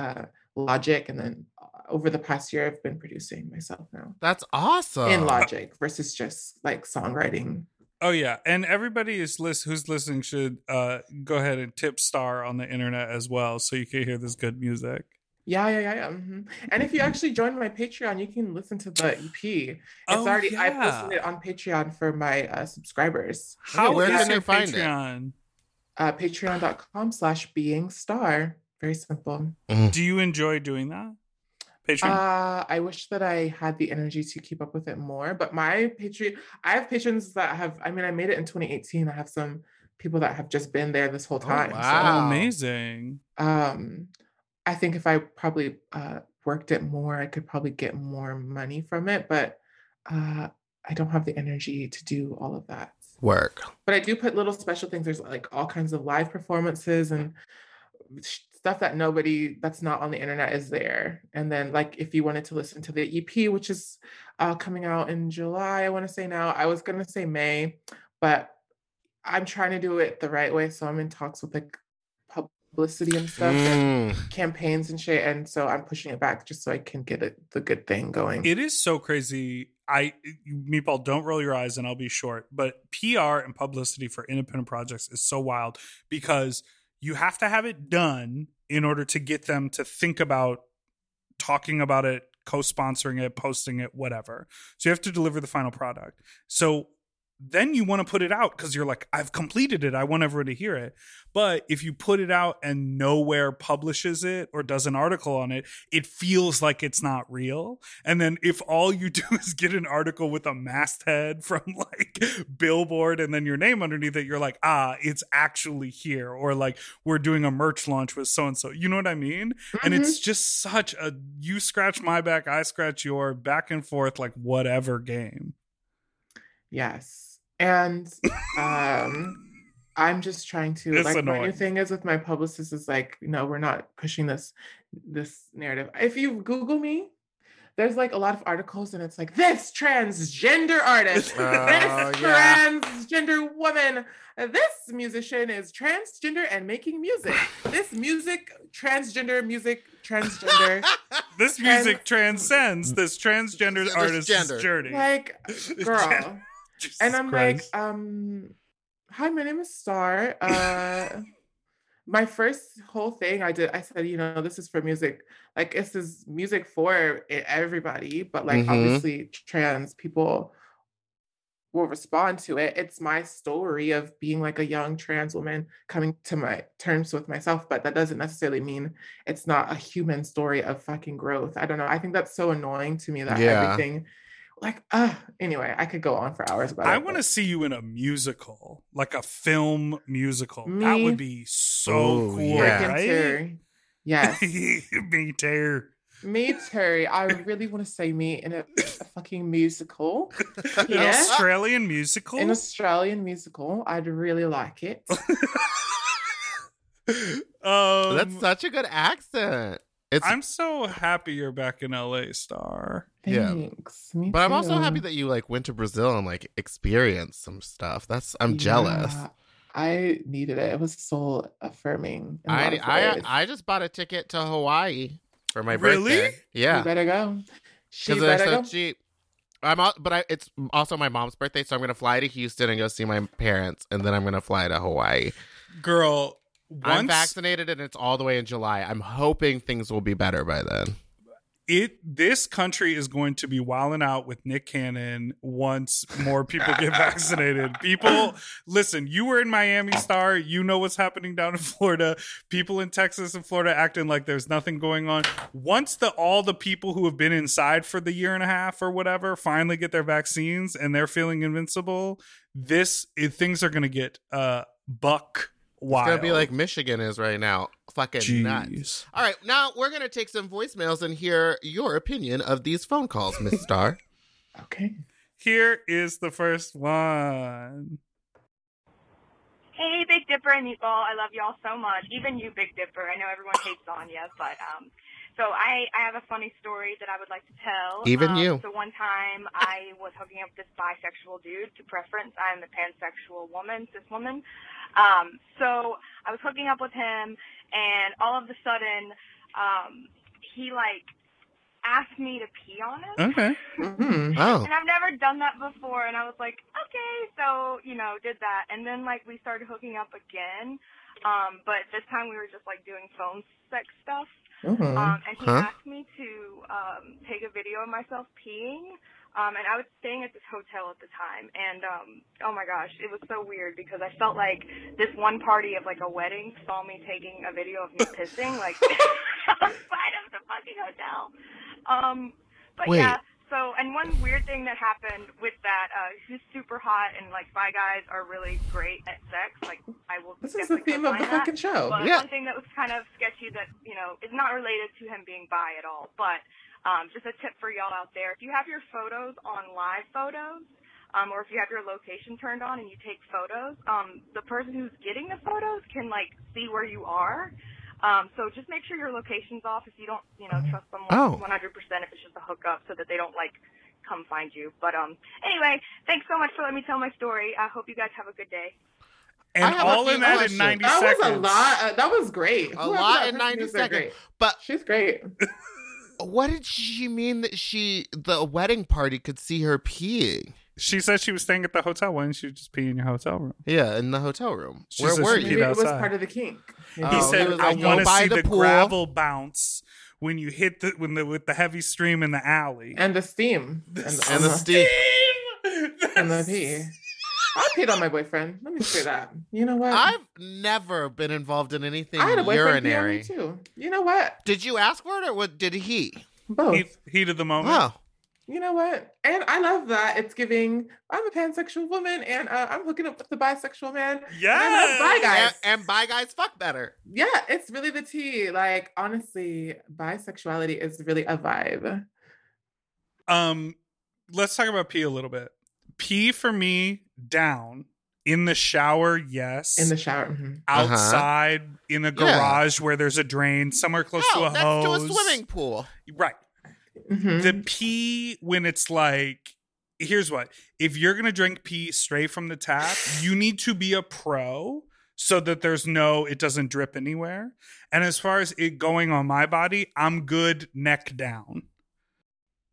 Logic. And then over the past year, I've been producing myself now. That's awesome. In Logic versus just like songwriting. Oh, yeah. And everybody who's listening should go ahead and tip Star on the internet as well, so you can hear this good music. Yeah. Mm-hmm. And if you actually join my Patreon, you can listen to the EP. I've posted it on Patreon for my subscribers. Where can they find it? Patreon.com/beingstar. Very simple. Do you enjoy doing that? Patreon? I wish that I had the energy to keep up with it more, but I have patrons that I made it in 2018. I have some people that have just been there this whole time. Oh, wow. So, amazing. I think if I probably worked it more, I could probably get more money from it, but I don't have the energy to do all of that work. But I do put little special things. There's like all kinds of live performances and stuff that that's not on the internet is there. And then like, if you wanted to listen to the EP, which is coming out in July, I want to say now, I was going to say May, but I'm trying to do it the right way. So I'm in talks with like publicity and stuff and campaigns and shit. And so I'm pushing it back just so I can get the good thing going. It is so crazy. Meatball, don't roll your eyes and I'll be short, but PR and publicity for independent projects is so wild because you have to have it done in order to get them to think about talking about it, co-sponsoring it, posting it, whatever. So you have to deliver the final product. So then you want to put it out because you're like, I've completed it. I want everyone to hear it. But if you put it out and nowhere publishes it or does an article on it, it feels like it's not real. And then if all you do is get an article with a masthead from like Billboard and then your name underneath it, you're like, it's actually here. Or like, we're doing a merch launch with so-and-so. You know what I mean? Mm-hmm. And it's just such a you scratch my back, I scratch your back and forth, like whatever game. Yes. And I'm just trying to, it's like annoying. My new thing is with my publicist is like, no, we're not pushing this narrative. If you Google me, there's like a lot of articles and it's like, this transgender artist, transgender woman, this musician is transgender and making music. This music, transgender music, transgender. This music transcends this transgender artist's journey. Like, girl. Jesus and I'm Christ. Like, hi, my name is Star. My first whole thing I said, you know, this is for music. Like, this is music for everybody. But like, Obviously trans people will respond to it. It's my story of being like a young trans woman coming to my terms with myself. But that doesn't necessarily mean it's not a human story of fucking growth. I don't know. I think that's so annoying to me that everything... Like, anyway, I could go on for hours about it. I want to see you in a musical, like a film musical. Me? That would be so cool, yeah. Right? Yes. Me too. I really want to see me in a fucking musical. Yeah. An Australian musical. I'd really like it. That's such a good accent. I'm so happy you're back in LA, Star. Thanks. Yeah. Me too. But I'm also happy that you like went to Brazil and like experienced some stuff. I'm jealous. I needed it. It was soul affirming. I just bought a ticket to Hawaii for my birthday. Yeah. You better go. Because they're so cheap. It's also my mom's birthday, so I'm gonna fly to Houston and go see my parents, and then I'm gonna fly to Hawaii. Girl. I'm vaccinated and it's all the way in July. I'm hoping things will be better by then. This country is going to be wilding out with Nick Cannon once more people get vaccinated. People, listen, you were in Miami, Star. You know what's happening down in Florida. People in Texas and Florida acting like there's nothing going on. Once all the people who have been inside for the year and a half or whatever finally get their vaccines and they're feeling invincible, things are going to get buck. Wild. It's going to be like Michigan is right now. Fucking Jeez. Nuts. All right, now we're going to take some voicemails and hear your opinion of these phone calls, Miss Star. Okay. Here is the first one. Hey, Big Dipper and Meatball. I love y'all so much. Even you, Big Dipper. I know everyone hates on you, but So I have a funny story that I would like to tell. Even you. So one time I was hooking up with this bisexual dude to preference. I'm a pansexual woman, cis woman. So I was hooking up with him, and all of a sudden he, like, asked me to pee on him. Okay. Mm-hmm. Oh. And I've never done that before, and I was like, okay, so, you know, did that. And then, like, we started hooking up again, but this time we were just, like, doing phone sex stuff. Mm-hmm. And he asked me to take a video of myself peeing, and I was staying at this hotel at the time, and oh my gosh, it was so weird because I felt like this one party of like a wedding saw me taking a video of me pissing like outside of the fucking hotel. But wait. Yeah, so, and one weird thing that happened with that, he's super hot, and like bi guys are really great at sex. Like, I will. This is the theme of the fucking show. But yeah. One thing that was kind of sketchy that, you know, is not related to him being bi at all, but just a tip for y'all out there: if you have your photos on live photos, or if you have your location turned on and you take photos, the person who's getting the photos can like see where you are. So just make sure your location's off if you don't, you know, trust someone 100% if it's just a hookup, so that they don't, like, come find you. But anyway, thanks so much for letting me tell my story. I hope you guys have a good day. And all in that in 90 seconds. That was a lot. That was great. A lot in 90 seconds. But she's great. What did she mean that the wedding party could see her peeing? She said she was staying at the hotel. Why didn't she just pee in your hotel room? Yeah, in the hotel room. Where were you? Maybe it was part of the kink. He said, "I want to see the gravel bounce when you hit the with the heavy stream in the alley and the steam and the steam and the pee." I peed on my boyfriend. Let me say that. You know what? I've never been involved in anything urinary. Pee on me too. You know what? Did you ask for it, or what? Did he? Both. Heat of the moment. Oh. You know what? And I love that. It's giving, I'm a pansexual woman, and I'm hooking up with the bisexual man. Yeah. I love bi guys. And bi guys fuck better. Yeah. It's really the tea. Like, honestly, bisexuality is really a vibe. Let's talk about pee a little bit. Pee for me, down. In the shower, yes. In the shower. Mm-hmm. Outside, in a garage where there's a drain, somewhere close to a hose. Next to a swimming pool. Right. Mm-hmm. The pee, when it's like, here's what: if you're gonna drink pee straight from the tap, you need to be a pro so that it doesn't drip anywhere. And as far as it going on my body, I'm good neck down.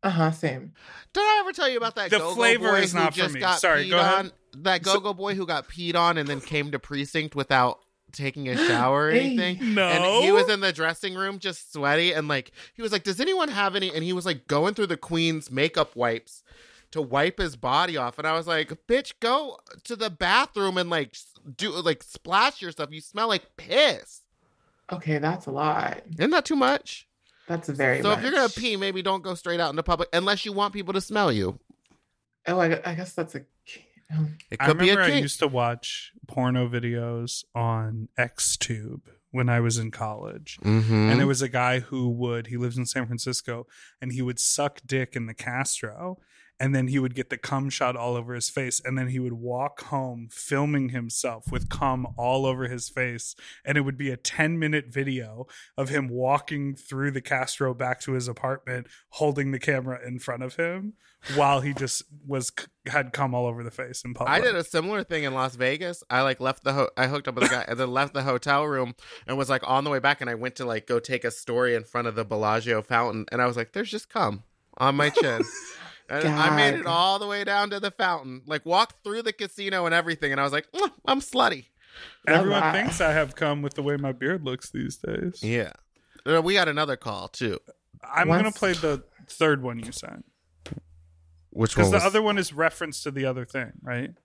Same. Did I ever tell you about that? The go-go flavor boy is not for me. Sorry, go ahead. That go-go boy who got peed on and then came to precinct without taking a shower or anything. No. And he was in the dressing room just sweaty, and like he was like, does anyone have any? And he was like going through the queen's makeup wipes to wipe his body off, and I was like, bitch, go to the bathroom and like do like splash yourself. You smell like piss. Okay, that's a lot. Isn't that too much? That's very much. If you're gonna pee, maybe don't go straight out into public unless you want people to smell you. Oh, I guess that's a It could be a kink. I used to watch porno videos on XTube when I was in college. Mm-hmm. And there was a guy he lives in San Francisco, and he would suck dick in the Castro, and then he would get the cum shot all over his face, and then he would walk home filming himself with cum all over his face, and it would be a 10-minute video of him walking through the Castro back to his apartment, holding the camera in front of him while he just had cum all over the face in public. I did a similar thing in Las Vegas. I like left I hooked up with a guy and then left the hotel room and was like on the way back, and I went to like go take a story in front of the Bellagio fountain, and I was like, there's just cum on my chin. And I made it all the way down to the fountain, like walked through the casino and everything. And I was like, I'm slutty. Everyone thinks I have cum with the way my beard looks these days. Yeah. We got another call, too. I'm going to play the third one you sent. Which one? Because the other one is reference to the other thing, right?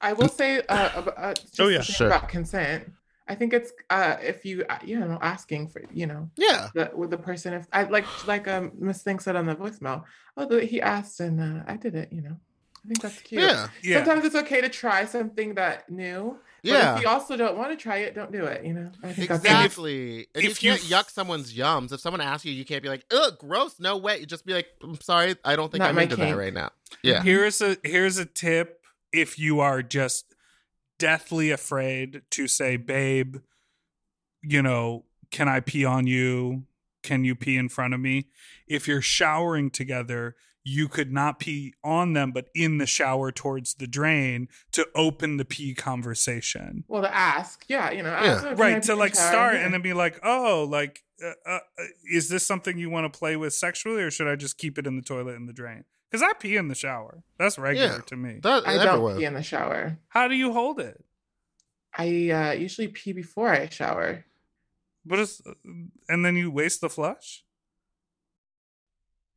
I will say about consent. I think it's if you, you know, asking for, you know, with the person, if I like Miss Thing said on the voicemail, he asked and I did it, you know. I think that's cute. Yeah. Sometimes it's okay to try something that new. Yeah. But if you also don't want to try it, don't do it, you know. I think exactly. And if you can't yuck someone's yums. If someone asks you, you can't be like, ugh, gross, no way. You just be like, I'm sorry, I don't think I'm into that right now. Yeah. Here's a tip if you are just deathly afraid to say, babe, you know, can I pee on you? can you pee in front of me? If you're showering together, you could not pee on them, but in the shower towards the drain to open the pee conversation. Well, to ask. Yeah, you know. Ask, yeah. Right, to like start and then be like, oh, like, is this something you want to play with sexually, or should I just keep it in the toilet and the drain? Because I pee in the shower. That's regular to me. I don't pee in the shower. How do you hold it? I usually pee before I shower. But it's, and then you waste the flush?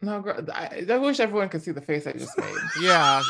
No, girl, I wish everyone could see the face I just made. Yeah.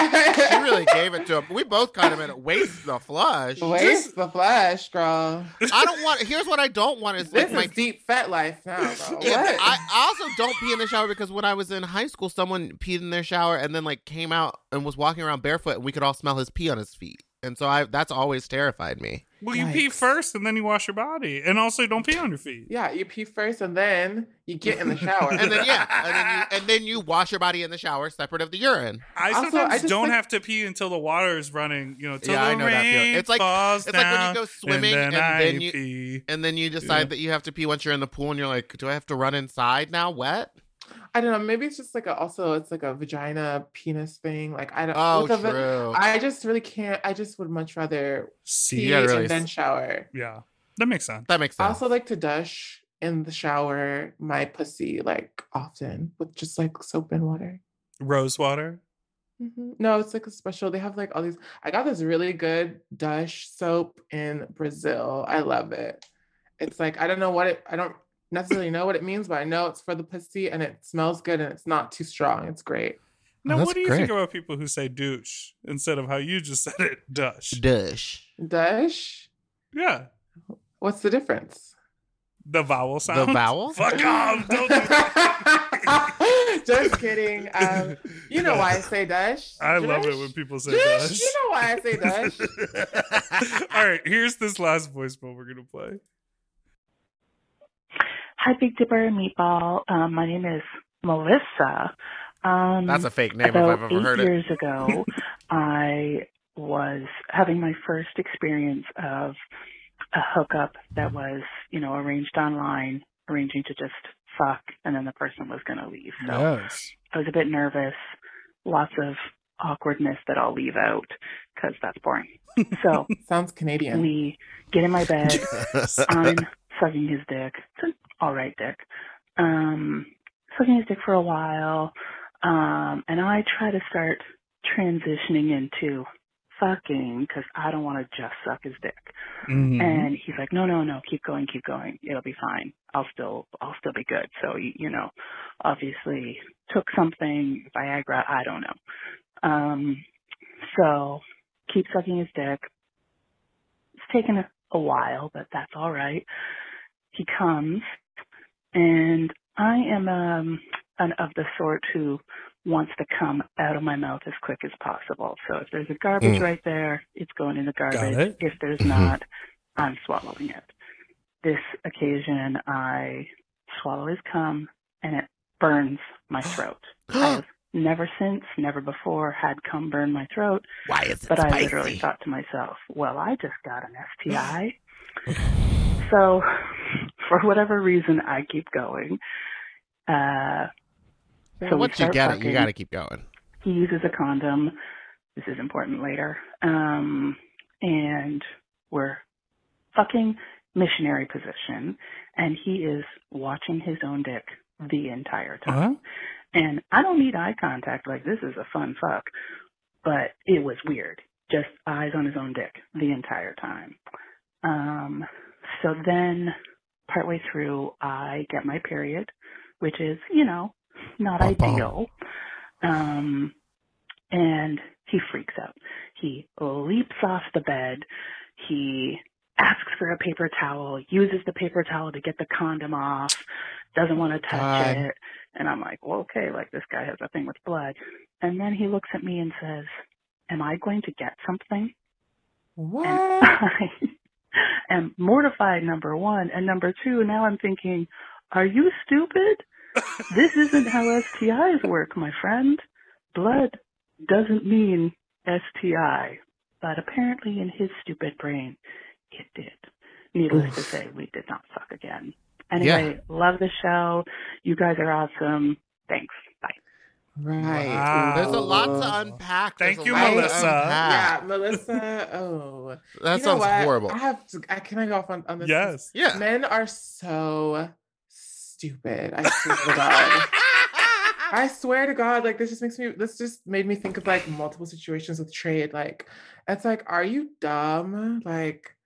She really gave it to him. We both kind of made it. Waste the flush. Waste the flush, girl. I don't want, here's what I don't want is this like is my deep fat life now, bro. What? I also don't pee in the shower because when I was in high school, someone peed in their shower and then like came out and was walking around barefoot and we could all smell his pee on his feet. And so that's always terrified me. Well, you pee first and then you wash your body. And also don't pee on your feet. Yeah, you pee first and then you get in the shower. and then you wash your body in the shower separate of the urine. I sometimes don't have to pee until the water is running, you know, till the rain falls down. It's like when you go swimming and then you decide that you have to pee once you're in the pool and you're like, do I have to run inside now wet? I don't know. Maybe it's just like it's like a vagina penis thing. Like I don't. Oh, true. I just really can't. I just would much rather pee and then shower. Yeah, that makes sense. I also like to douche in the shower my pussy like often with just like soap and water. Rose water. Mm-hmm. No, it's like a special. They have like all these. I got this really good douche soap in Brazil. I love it. It's like I don't necessarily know what it means, but I know it's for the pussy and it smells good and it's not too strong. It's great. Now, what do you think about people who say douche instead of how you just said it? Dush. Dush. Dush? Yeah. What's the difference? The vowel sound. The vowel? Fuck off. Don't do that. Just kidding. You know why I say dush. I love it when people say dush. Dush. You know why I say dush. All right. Here's this last voicemail we're going to play. Hi, Big Dipper, Meatball. My name is Melissa. That's a fake name if I've ever heard it. About 8 years ago, I was having my first experience of a hookup that was, you know, arranged online, arranging to just fuck, and then the person was going to leave. So yes. I was a bit nervous, lots of awkwardness that I'll leave out because that's boring. So sounds Canadian. We get in my bed. Yes. I'm sucking his dick. It's all right, dick. Sucking his dick for a while, and I try to start transitioning into fucking because I don't want to just suck his dick. Mm-hmm. And he's like, no, keep going, it'll be fine. I'll still be good. So you know, obviously took something, Viagra, I don't know. So keep sucking his dick. It's taken a while, but that's all right. He comes. And I am of the sort who wants to come out of my mouth as quick as possible. So if there's a garbage right there, it's going in the garbage. If there's not, I'm swallowing it. This occasion, I swallow his cum, and it burns my throat. I've never before had cum burn my throat. Why is it spicy? I literally thought to myself, well, I just got an STI. So for whatever reason, I keep going. So once you get it, you got to keep going. He uses a condom. This is important later. And we're fucking missionary position. And he is watching his own dick the entire time. Uh-huh. And I don't need eye contact. Like, this is a fun fuck. But it was weird. Just eyes on his own dick the entire time. So then partway through, I get my period, which is, you know, not ideal. And he freaks out. He leaps off the bed. He asks for a paper towel, uses the paper towel to get the condom off, doesn't want to touch it. And I'm like, well, okay, like this guy has a thing with blood. And then he looks at me and says, am I going to get something? What? And I'm mortified, number one. And number two, now I'm thinking, are you stupid? This isn't how STIs work, my friend. Blood doesn't mean STI. But apparently in his stupid brain, it did. Needless to say, we did not fuck again. Anyway, love the show. You guys are awesome. Thanks. Bye. Right. Wow. There's a lot to unpack. Thank you, Melissa. Yeah, Melissa. Oh, that sounds horrible. Can I go off on this? Yes. Yeah. Men are so stupid. I swear to God. I swear to God, like, this just made me think of, like, multiple situations with trade. Like, it's like, are you dumb? Like,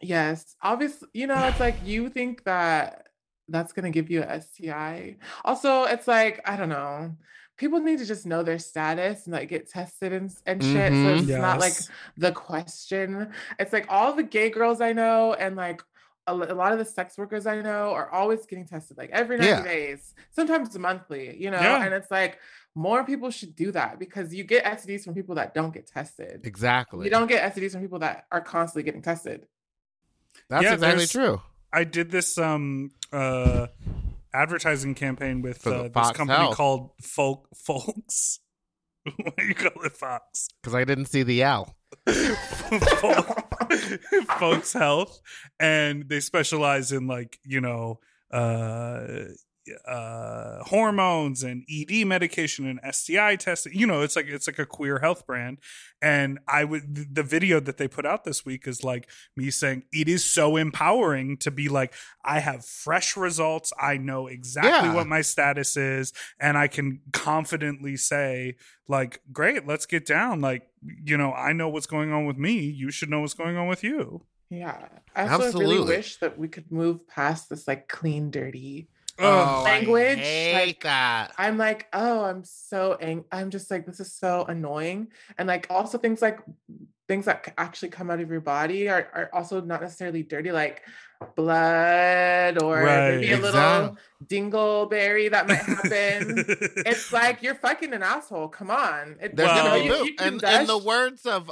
yes. Obviously, you know, it's like, you think that that's going to give you an STI. Also, it's like, I don't know. People need to just know their status and, like, get tested and shit. Mm-hmm, so it's not, like, the question. It's like all the gay girls I know and, like, a lot of the sex workers I know are always getting tested, like every 90 days, sometimes monthly, you know? Yeah. And it's like, more people should do that because you get STDs from people that don't get tested. Exactly. You don't get STDs from people that are constantly getting tested. That's exactly true. I did this advertising campaign with this company called Folks. Why do you call it Fox? Because I didn't see the L. Folks Health, and they specialize in, like, you know, hormones and ED medication and STI testing. You know, it's like a queer health brand. And the video that they put out this week is like me saying it is so empowering to be like, I have fresh results. I know exactly what my status is, and I can confidently say, like, great, let's get down. Like, you know, I know what's going on with me. You should know what's going on with you. Yeah, I really wish that we could move past this, like, clean, dirty. Oh, language. I hate that. I'm like, I'm so angry. I'm just like, this is so annoying. And, like, also things that actually come out of your body are also not necessarily dirty, like blood or maybe a little dingleberry that might happen. It's like, you're fucking an asshole. Come on. There's gonna be poop. And in the words of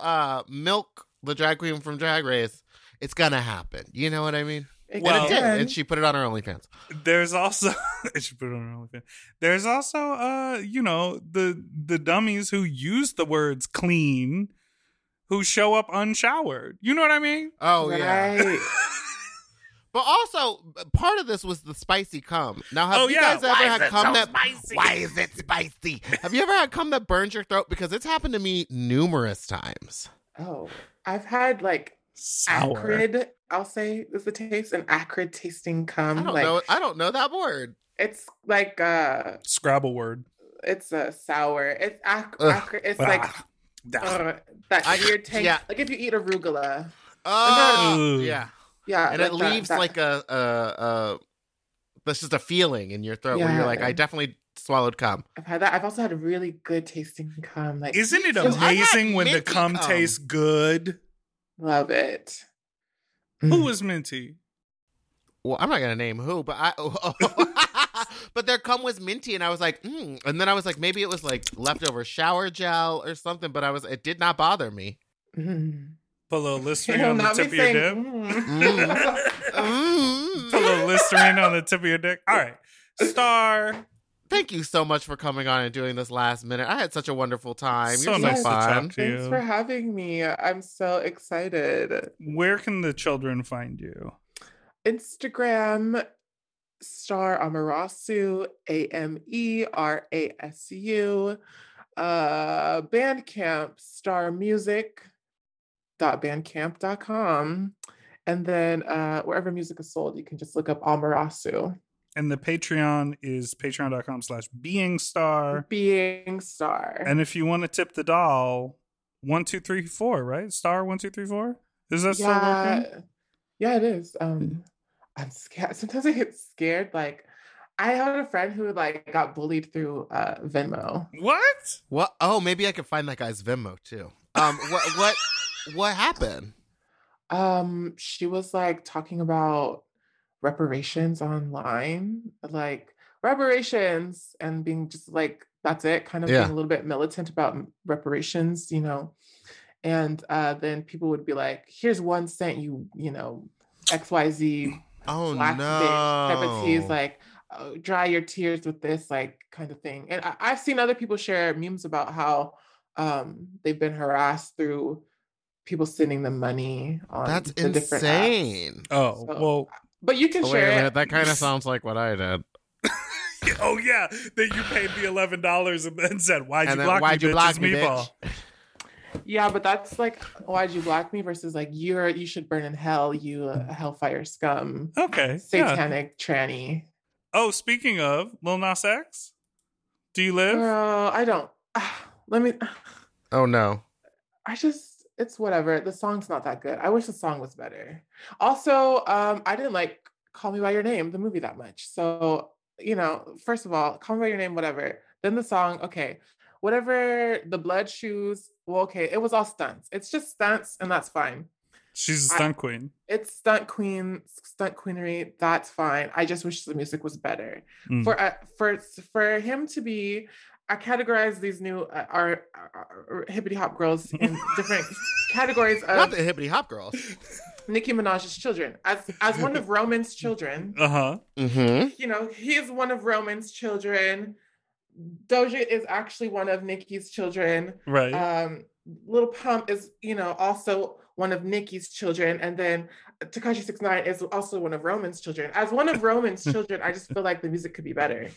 Milk, the drag queen from Drag Race, it's gonna happen. You know what I mean? Well, and she put it on her OnlyFans. There's also, you know, the dummies who use the words clean, who show up unshowered. You know what I mean? Oh, yeah. But also, part of this was the spicy cum. Now, have you guys ever had cum that... Why is it spicy? Have you ever had cum that burns your throat? Because it's happened to me numerous times. Oh, I've had, like... Sour. Acrid, I'll say, is the taste. An acrid tasting cum. I don't know that word. It's like a Scrabble word. It's a sour. It's acrid. It's like that weird taste. Yeah. Like if you eat arugula. Oh, yeah. Yeah. And like it leaves like a that's just a feeling in your throat where you're like, I definitely swallowed cum. I've had that. I've also had a really good tasting cum. Like, isn't it amazing when the cum tastes good? Love it. Who was minty? Well, I'm not gonna name who, but but their cum was minty, and I was like, and then I was like, maybe it was like leftover shower gel or something, but it did not bother me. Put a little Listerine on the tip of your dick. Put a little Listerine on the tip of your dick. All right, Star. Thank you so much for coming on and doing this last minute. I had such a wonderful time. You're so fun. Thanks for having me. I'm so excited. Where can the children find you? Instagram, Star Amarasu, AMERASU. Bandcamp, starmusic.bandcamp.com. And then wherever music is sold, you can just look up Amarasu. And the Patreon is patreon.com/beingstar. And if you want to tip the doll, 1234, right? Star 1234? Is that still working? Yeah, it is. I'm scared. Sometimes I get scared. Like, I had a friend who like got bullied through Venmo. What? Oh, maybe I could find that guy's Venmo too. What happened? She was like talking about reparations online, like reparations, and being just like, that's it, kind of being a little bit militant about reparations, you know. And then people would be like, here's 1 cent, you know, XYZ black bitch type of tease, like, dry your tears with this, like, kind of thing. And I've seen other people share memes about how they've been harassed through people sending them money on that's the different apps. Oh, so, well, But you can share it. That kind of sounds like what I did. Oh, yeah. Then you paid me $11 and then said, why'd you block me, bitch? Yeah, but that's like, why'd you block me versus like, you should burn in hell, you hellfire scum. Okay. Satanic tranny. Oh, speaking of, Lil Nas X, do you live? I don't. Let me. Oh, no. It's whatever. The song's not that good. I wish the song was better. Also, I didn't like Call Me By Your Name, the movie, that much. So, you know, first of all, Call Me By Your Name, whatever. Then the song, okay. Whatever, the blood shoes, well, okay. It was all stunts. It's just stunts, and that's fine. She's a stunt queen. It's stunt queenery. That's fine. I just wish the music was better. Mm. For him to be... I categorize these new our hippity hop girls in different categories of, not the hippity hop girls, Nicki Minaj's children as one of Roman's children. Uh huh. Mm-hmm. You know, he is one of Roman's children. Doja is actually one of Nicki's children. Right. Lil Pump is, you know, also one of Nicki's children, and then Tekashi 6ix9ine is also one of Roman's children. As one of Roman's children, I just feel like the music could be better.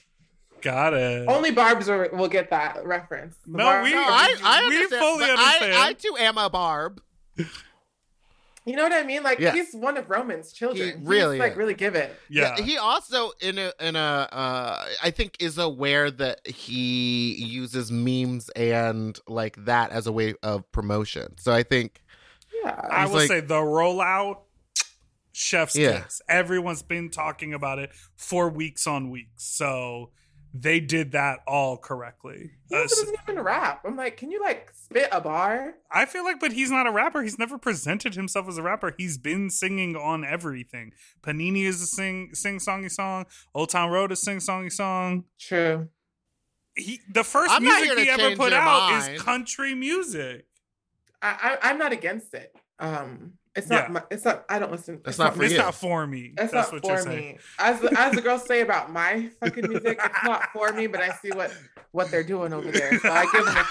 Got it. Only Barbs will get that reference. We fully understand. I too am a Barb. You know what I mean? Like, yeah. He's one of Roman's children. He really give it. Yeah. He also in a I think is aware that he uses memes and like that as a way of promotion. So I think. Yeah. I will say the rollout. Chef's kiss. Everyone's been talking about it for weeks on weeks. So. They did that all correctly. He doesn't even rap. I'm like, can you like spit a bar? I feel like, but he's not a rapper. He's never presented himself as a rapper. He's been singing on everything. Panini is a sing-songy song. Old Town Road is sing-songy song. True. The first music he ever put out is country music. I'm not against it. I don't listen. It's not for me. That's not what you're saying. As the girls say about my fucking music, it's not for me, but I see what they're doing over there. So I give them a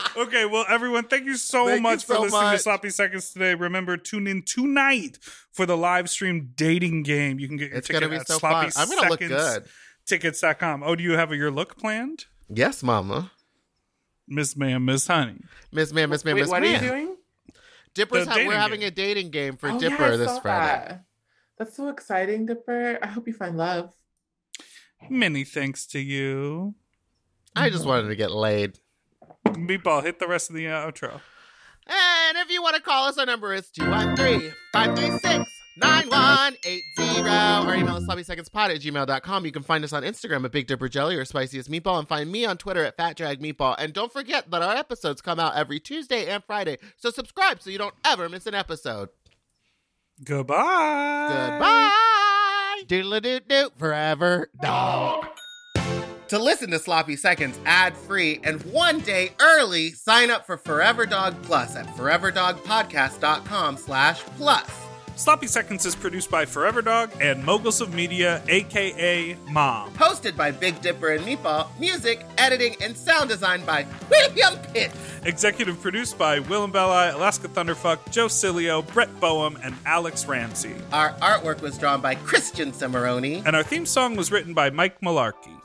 thumbs up. Okay, well, everyone, thank you so much for listening to Sloppy Seconds today. Remember, tune in tonight for the live stream dating game. You can get your ticket at sloppyseconds.tickets.com. Oh, do you have your look planned? Yes, mama. Miss Ma'am, Miss Honey. Miss Ma'am, Miss Ma'am, Miss Ma'am. What are you doing? We're having a dating game for Dipper this Friday. That's so exciting, Dipper. I hope you find love. Many thanks to you. I just wanted to get laid. Meatball, hit the rest of the outro. And if you want to call us, our number is 213-536-9180. Our email is sloppysecondspod@gmail.com. You can find us on Instagram at Big Dipper Jelly or Spiciest Meatball, and find me on Twitter at Fat Drag Meatball. And don't forget that our episodes come out every Tuesday and Friday, so subscribe so you don't ever miss an episode. Goodbye. Doodle-a-doo-doo, forever dog. To listen to Sloppy Seconds ad-free and one day early, sign up for Forever Dog Plus at foreverdogpodcast.com/plus. Sloppy Seconds is produced by Forever Dog and Moguls of Media, a.k.a. Mom. Hosted by Big Dipper and Meatball. Music, editing, and sound design by William Pitt. Executive produced by Willem Belli, Alaska Thunderfuck, Joe Cilio, Brett Boehm, and Alex Ramsey. Our artwork was drawn by Christian Cimarroni. And our theme song was written by Mike Malarkey.